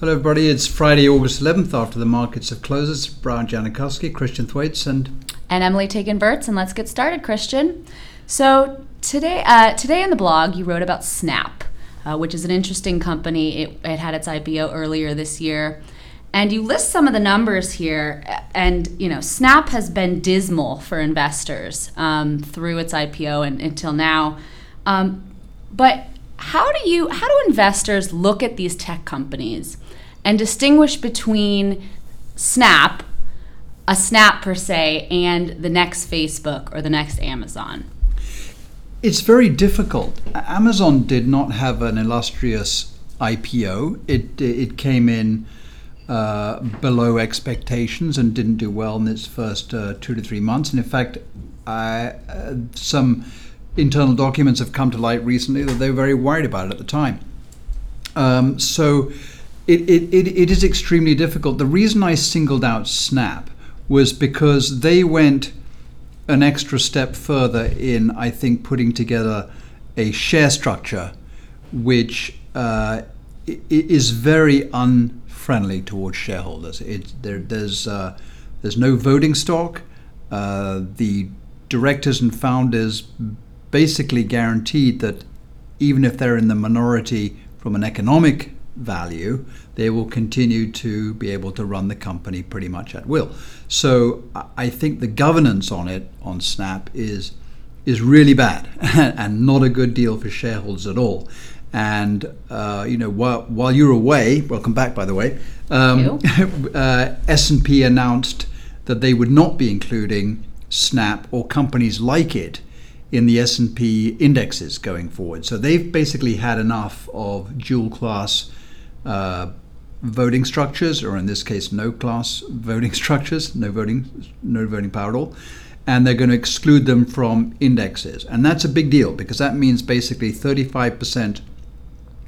Hello everybody, it's Friday, August 11th after the markets have closed. It's Brian Janikowski, Christian Thwaites and Emily Tagenvertz, and let's get started, Christian. So today in the blog you wrote about Snap, which is an interesting company. It had its IPO earlier this year, and you list some of the numbers here, and you know, Snap has been dismal for investors through its IPO and until now, but how do investors look at these tech companies and distinguish between Snap, a Snap per se, and the next Facebook or the next Amazon? It's very difficult. Amazon did not have an illustrious IPO. It came in below expectations and didn't do well in its first 2 to 3 months. And in fact, some internal documents have come to light recently that they were very worried about it at the time. So it is extremely difficult. The reason I singled out Snap was because they went an extra step further in, I think, putting together a share structure which is very unfriendly towards shareholders. There's no voting stock. The directors and founders basically guaranteed that even if they're in the minority from an economic value, they will continue to be able to run the company pretty much at will. So I think the governance on Snap is really bad and not a good deal for shareholders at all. And while you're away, welcome back by the way, S&P announced that they would not be including Snap or companies like it in the S&P indexes going forward. So they've basically had enough of dual class voting structures, or in this case, no class voting structures, no voting power at all. And they're going to exclude them from indexes. And that's a big deal because that means basically 35%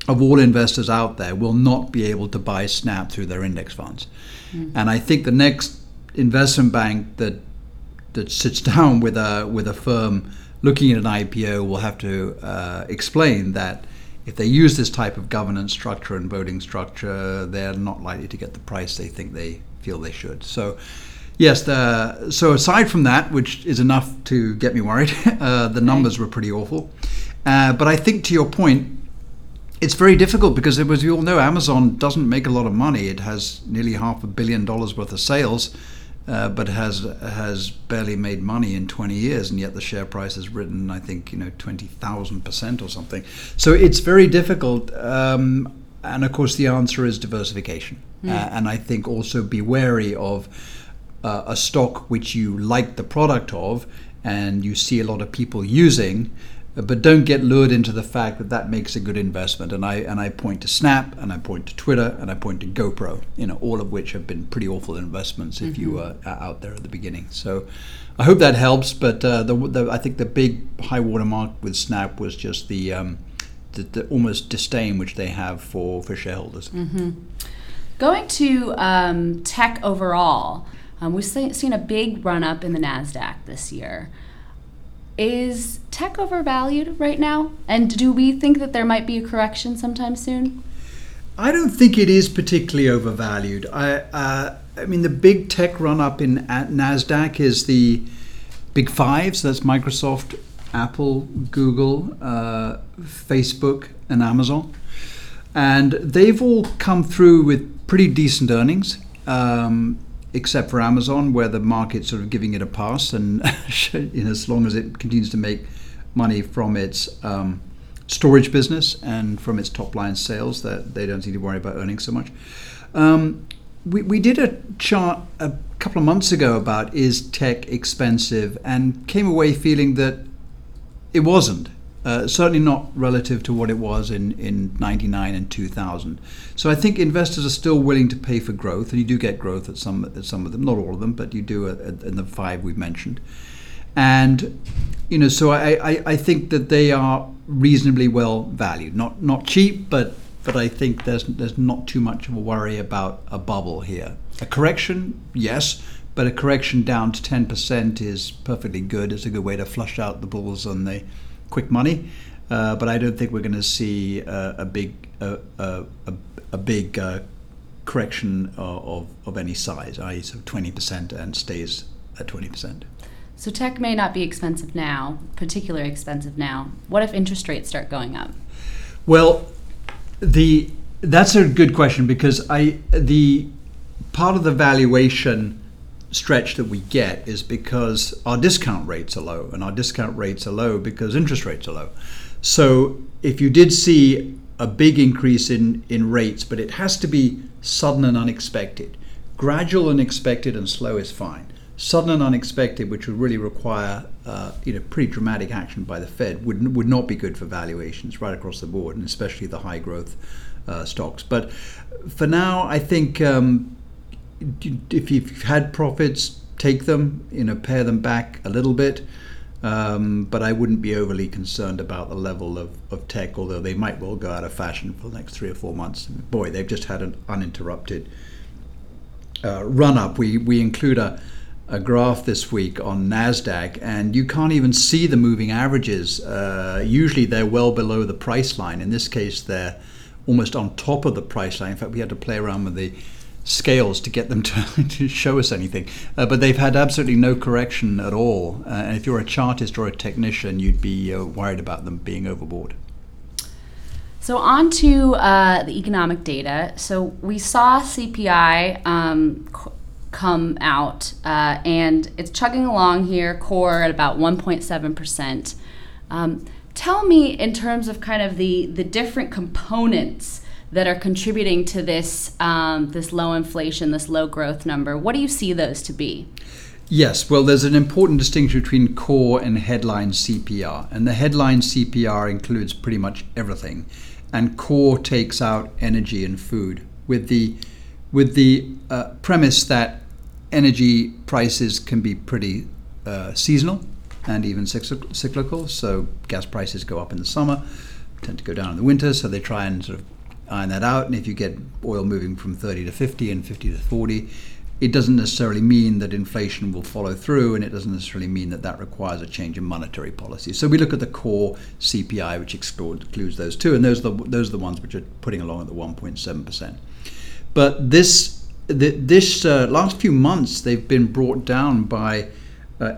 of all investors out there will not be able to buy Snap through their index funds. Mm-hmm. And I think the next investment bank that sits down with a firm looking at an IPO will have to explain that if they use this type of governance structure and voting structure, they're not likely to get the price they think they feel they should. So yes, so aside from that, which is enough to get me worried, the numbers were pretty awful. But I think to your point, it's very difficult because, as we all know, Amazon doesn't make a lot of money. It has nearly $500 million worth of sales, but has barely made money in 20 years, and yet the share price has risen, I think, 20,000% or something. So it's very difficult, and of course the answer is diversification. Mm. And I think also be wary of a stock which you like the product of and you see a lot of people using, but don't get lured into the fact that makes a good investment. And I point to Snap, and I point to Twitter, and I point to GoPro, all of which have been pretty awful investments if you were out there at the beginning. So I hope that helps, but I think the big high water mark with Snap was just the almost disdain which they have for shareholders. Mm-hmm. Going to tech overall, we've seen a big run up in the NASDAQ this year. Is tech overvalued right now? And do we think that there might be a correction sometime soon? I don't think it is particularly overvalued. I mean, the big tech run-up in NASDAQ is the big five. So that's Microsoft, Apple, Google, Facebook, and Amazon. And they've all come through with pretty decent earnings. Except for Amazon, where the market's sort of giving it a pass, and as long as it continues to make money from its storage business and from its top line sales, that they don't seem to worry about earnings so much. We did a chart a couple of months ago about is tech expensive, and came away feeling that it wasn't. Certainly not relative to what it was in 99 and 2000. So I think investors are still willing to pay for growth, and you do get growth at some of them, not all of them, but you do in the five we've mentioned. And so I think that they are reasonably well valued, not cheap, but I think there's not too much of a worry about a bubble here. A correction, yes. But a correction down to 10% is perfectly good. It's a good way to flush out the bulls on the quick money, but I don't think we're going to see a big correction of any size, i.e. so 20% and stays at 20%. So tech may not be expensive now, particularly expensive now. What if interest rates start going up? Well, that's a good question, because the part of the valuation stretch that we get is because our discount rates are low, and our discount rates are low because interest rates are low. So if you did see a big increase in rates, but it has to be sudden and unexpected. Gradual and expected and slow is fine. Sudden and unexpected, which would really require pretty dramatic action by the Fed, would not be good for valuations right across the board, and especially the high growth stocks. But for now, I think if you've had profits, take them, pare them back a little bit. But I wouldn't be overly concerned about the level of tech, although they might well go out of fashion for the next 3 or 4 months. Boy, they've just had an uninterrupted run-up. We include a graph this week on NASDAQ, and you can't even see the moving averages. Usually they're well below the price line. In this case, they're almost on top of the price line. In fact, we had to play around with the scales to get them to show us anything. But they've had absolutely no correction at all. And if you're a chartist or a technician, you'd be worried about them being overbought. So on to the economic data. So we saw CPI come out, and it's chugging along here, core at about 1.7%. Tell me, in terms of kind of the different components that are contributing to this this low inflation, this low growth number, what do you see those to be? Yes, well, there's an important distinction between core and headline CPR, and the headline CPR includes pretty much everything, and core takes out energy and food, with the premise that energy prices can be pretty seasonal and even cyclical. So gas prices go up in the summer, tend to go down in the winter, so they try and sort of iron that out. And if you get oil moving from 30 to 50 and 50 to 40, it doesn't necessarily mean that inflation will follow through, and it doesn't necessarily mean that that requires a change in monetary policy. So we look at the core CPI, which excludes those two, and those are the ones which are putting along at the 1.7%. But this last few months, they've been brought down by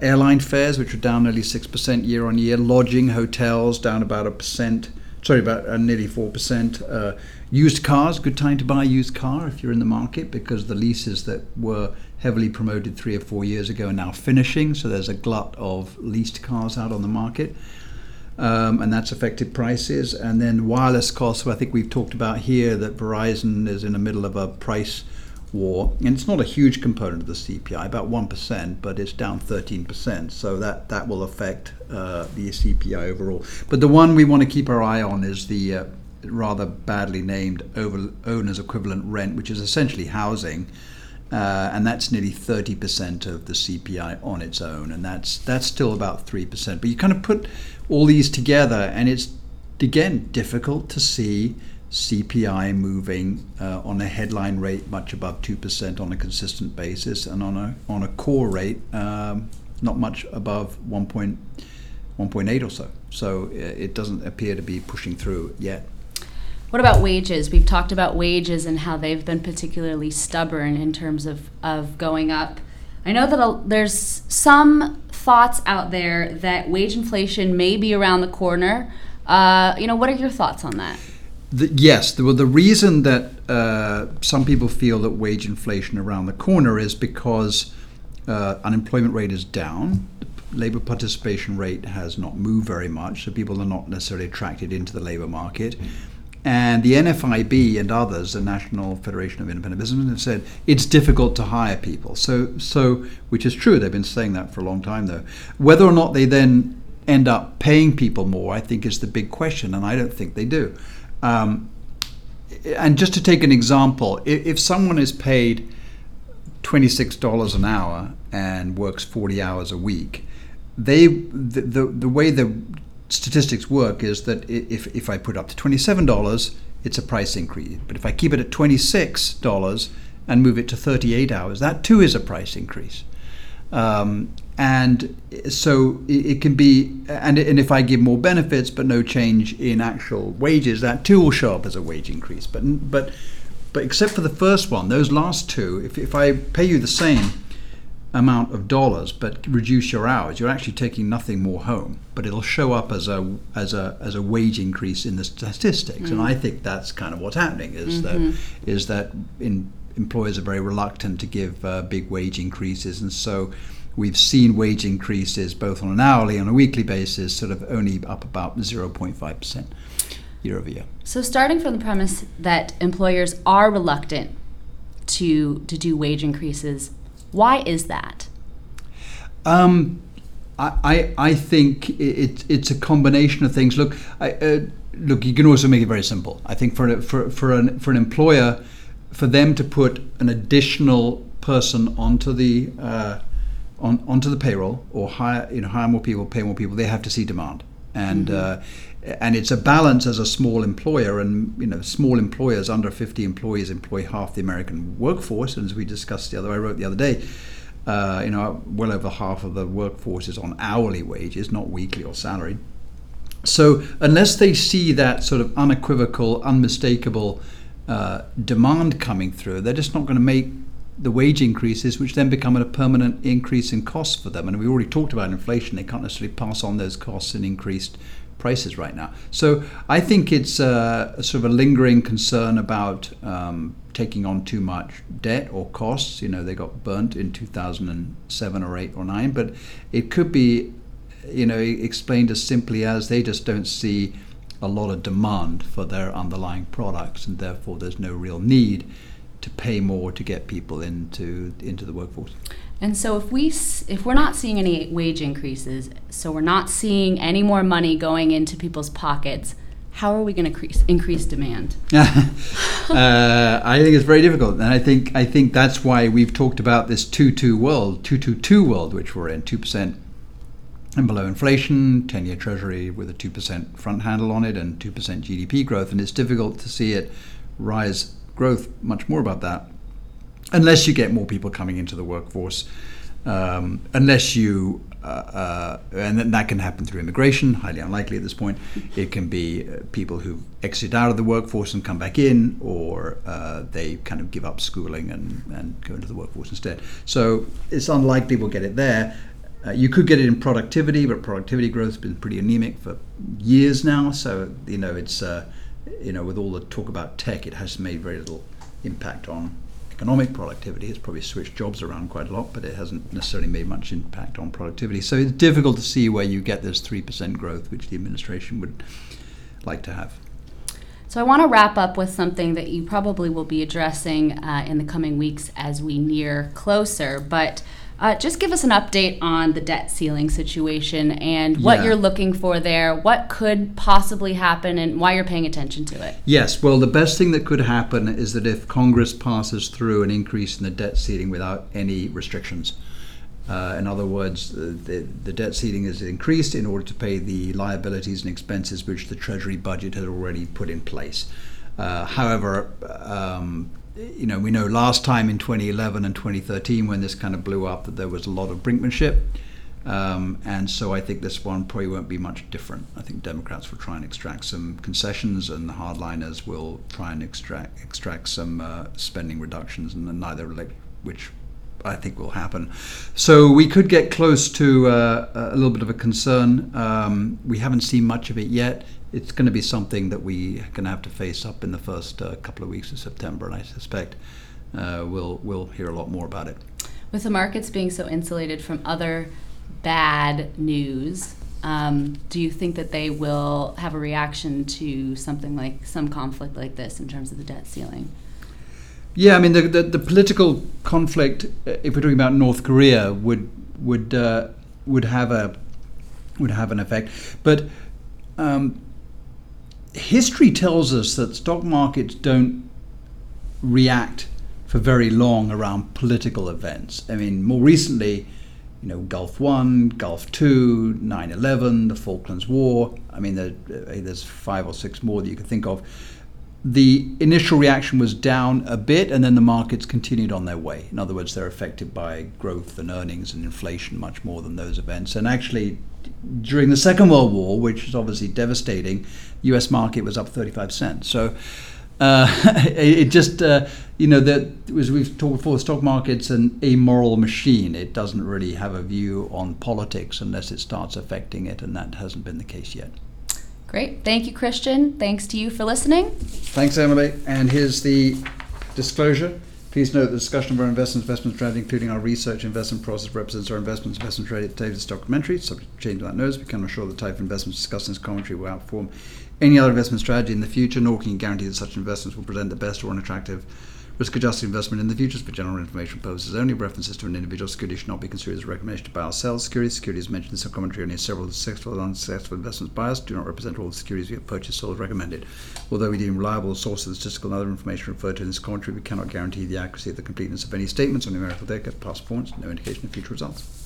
airline fares, which are down nearly 6% year on year, lodging, hotels down nearly 4%. Used cars, good time to buy a used car if you're in the market, because the leases that were heavily promoted 3 or 4 years ago are now finishing. So there's a glut of leased cars out on the market. And that's affected prices. And then wireless costs, I think we've talked about here that Verizon is in the middle of a price war. And it's not a huge component of the CPI, about 1%, but it's down 13%. So that will affect the CPI overall. But the one we want to keep our eye on is the rather badly named owner's equivalent rent, which is essentially housing. And that's nearly 30% of the CPI on its own, and that's still about 3%. But you kind of put all these together, and it's, again, difficult to see CPI moving on a headline rate much above 2% on a consistent basis, and on a core rate not much above 1.8 or so. So it doesn't appear to be pushing through yet. What about wages? We've talked about wages and how they've been particularly stubborn in terms of going up. I know that there's some thoughts out there that wage inflation may be around the corner. What are your thoughts on that? The reason that some people feel that wage inflation around the corner is because unemployment rate is down. Labor participation rate has not moved very much, so people are not necessarily attracted into the labor market. And the NFIB and others, the National Federation of Independent Businessmen, have said it's difficult to hire people. So which is true. They've been saying that for a long time, though. Whether or not they then end up paying people more, I think, is the big question, and I don't think they do. And just to take an example, if someone is paid $26 an hour and works 40 hours a week, the way the statistics work is that if I put up to $27, it's a price increase. But if I keep it at $26 and move it to 38 hours, that too is a price increase. And so it can be, and if I give more benefits but no change in actual wages, that too will show up as a wage increase. But But except for the first one, those last two, if I pay you the same amount of dollars but reduce your hours, you're actually taking nothing more home, but it'll show up as a wage increase in the statistics. Mm. And I think that's kind of what's happening is that employers are very reluctant to give big wage increases, and so we've seen wage increases both on an hourly and a weekly basis sort of only up about 0.5% year over year. So starting from the premise that employers are reluctant to do wage increases, why is that? I think it's a combination of things. Look, look, you can also make it very simple. I think for an employer, for them to put an additional person onto the payroll, or hire more people, pay more people, they have to see demand, and it's a balance as a small employer, and small employers under 50 employees employ half the American workforce, and as we discussed I wrote the other day, well over half of the workforce is on hourly wages, not weekly or salaried. So unless they see that sort of unequivocal, unmistakable demand coming through, they're just not going to make the wage increases, which then become a permanent increase in cost for them. And we already talked about inflation. They can't necessarily pass on those costs in increased prices right now. So I think it's sort of a lingering concern about taking on too much debt or costs. They got burnt in 2007 or 8 or 9, but it could be, explained as simply as they just don't see a lot of demand for their underlying products, and therefore there's no real need to pay more to get people into the workforce. And so if we're not seeing any wage increases, so we're not seeing any more money going into people's pockets, how are we going to increase demand? I think it's very difficult, and I think that's why we've talked about this 2-2 world which we're in, 2% and below inflation, 10-year treasury with a 2% front handle on it, and 2% GDP growth, and it's difficult to see it rise growth much more about that unless you get more people coming into the workforce, and that can happen through immigration, highly unlikely at this point. It can be people who exit out of the workforce and come back in, or they kind of give up schooling and go into the workforce instead. So it's unlikely we'll get it there. You could get it in productivity, but productivity growth has been pretty anemic for years now, so it's with all the talk about tech, it has made very little impact on economic productivity. It's probably switched jobs around quite a lot, but it hasn't necessarily made much impact on productivity. So it's difficult to see where you get this 3% growth, which the administration would like to have. So I want to wrap up with something that you probably will be addressing in the coming weeks as we near closer, but just give us an update on the debt ceiling situation and what you're looking for there, what could possibly happen, and why you're paying attention to it. Yes, well, the best thing that could happen is that if Congress passes through an increase in the debt ceiling without any restrictions. In other words, the debt ceiling is increased in order to pay the liabilities and expenses which the Treasury budget had already put in place. However, we know last time in 2011 and 2013 when this kind of blew up that there was a lot of brinkmanship, and so I think this one probably won't be much different. I think Democrats will try and extract some concessions, and the hardliners will try and extract some spending reductions, and neither which I think will happen. So we could get close to a little bit of a concern. We haven't seen much of it yet. It's going to be something that we're going to have to face up in the first couple of weeks of September, and I suspect we'll hear a lot more about it. With the markets being so insulated from other bad news, do you think that they will have a reaction to something like some conflict like this in terms of the debt ceiling? Yeah, I mean, the political conflict, if we're talking about North Korea, would have an effect, but. History tells us that stock markets don't react for very long around political events. I mean, more recently, Gulf 1, Gulf 2, 9/11, the Falklands War. I mean, there's 5 or 6 more that you can think of. The initial reaction was down a bit, and then the markets continued on their way. In other words, they're affected by growth and earnings and inflation much more than those events. And actually, during the Second World War, which is obviously devastating, U.S. market was up 35%. So It just, that, as we've talked before, the stock market's an amoral machine. It doesn't really have a view on politics unless it starts affecting it, and that hasn't been the case yet. Great. Thank you, Christian. Thanks to you for listening. Thanks, Emily. And here's the disclosure. Please note the discussion of our investment strategy, including our research investment process, represents our investment strategy at the table of this documentary, subject to change without notice. We cannot assure the type of investments discussed in this commentary will outperform any other investment strategy in the future, nor can you guarantee that such investments will present the best or an attractive risk-adjusted investment in the future. For general information purposes only, references to an individual security should not be considered as a recommendation to buy or sell securities. Securities mentioned in some commentary only several successful and unsuccessful investments by us do not represent all the securities we have purchased, sold, recommended. Although we deem reliable sources of statistical and other information referred to in this commentary, we cannot guarantee the accuracy or the completeness of any statements on numerical data, past performance, no indication of future results.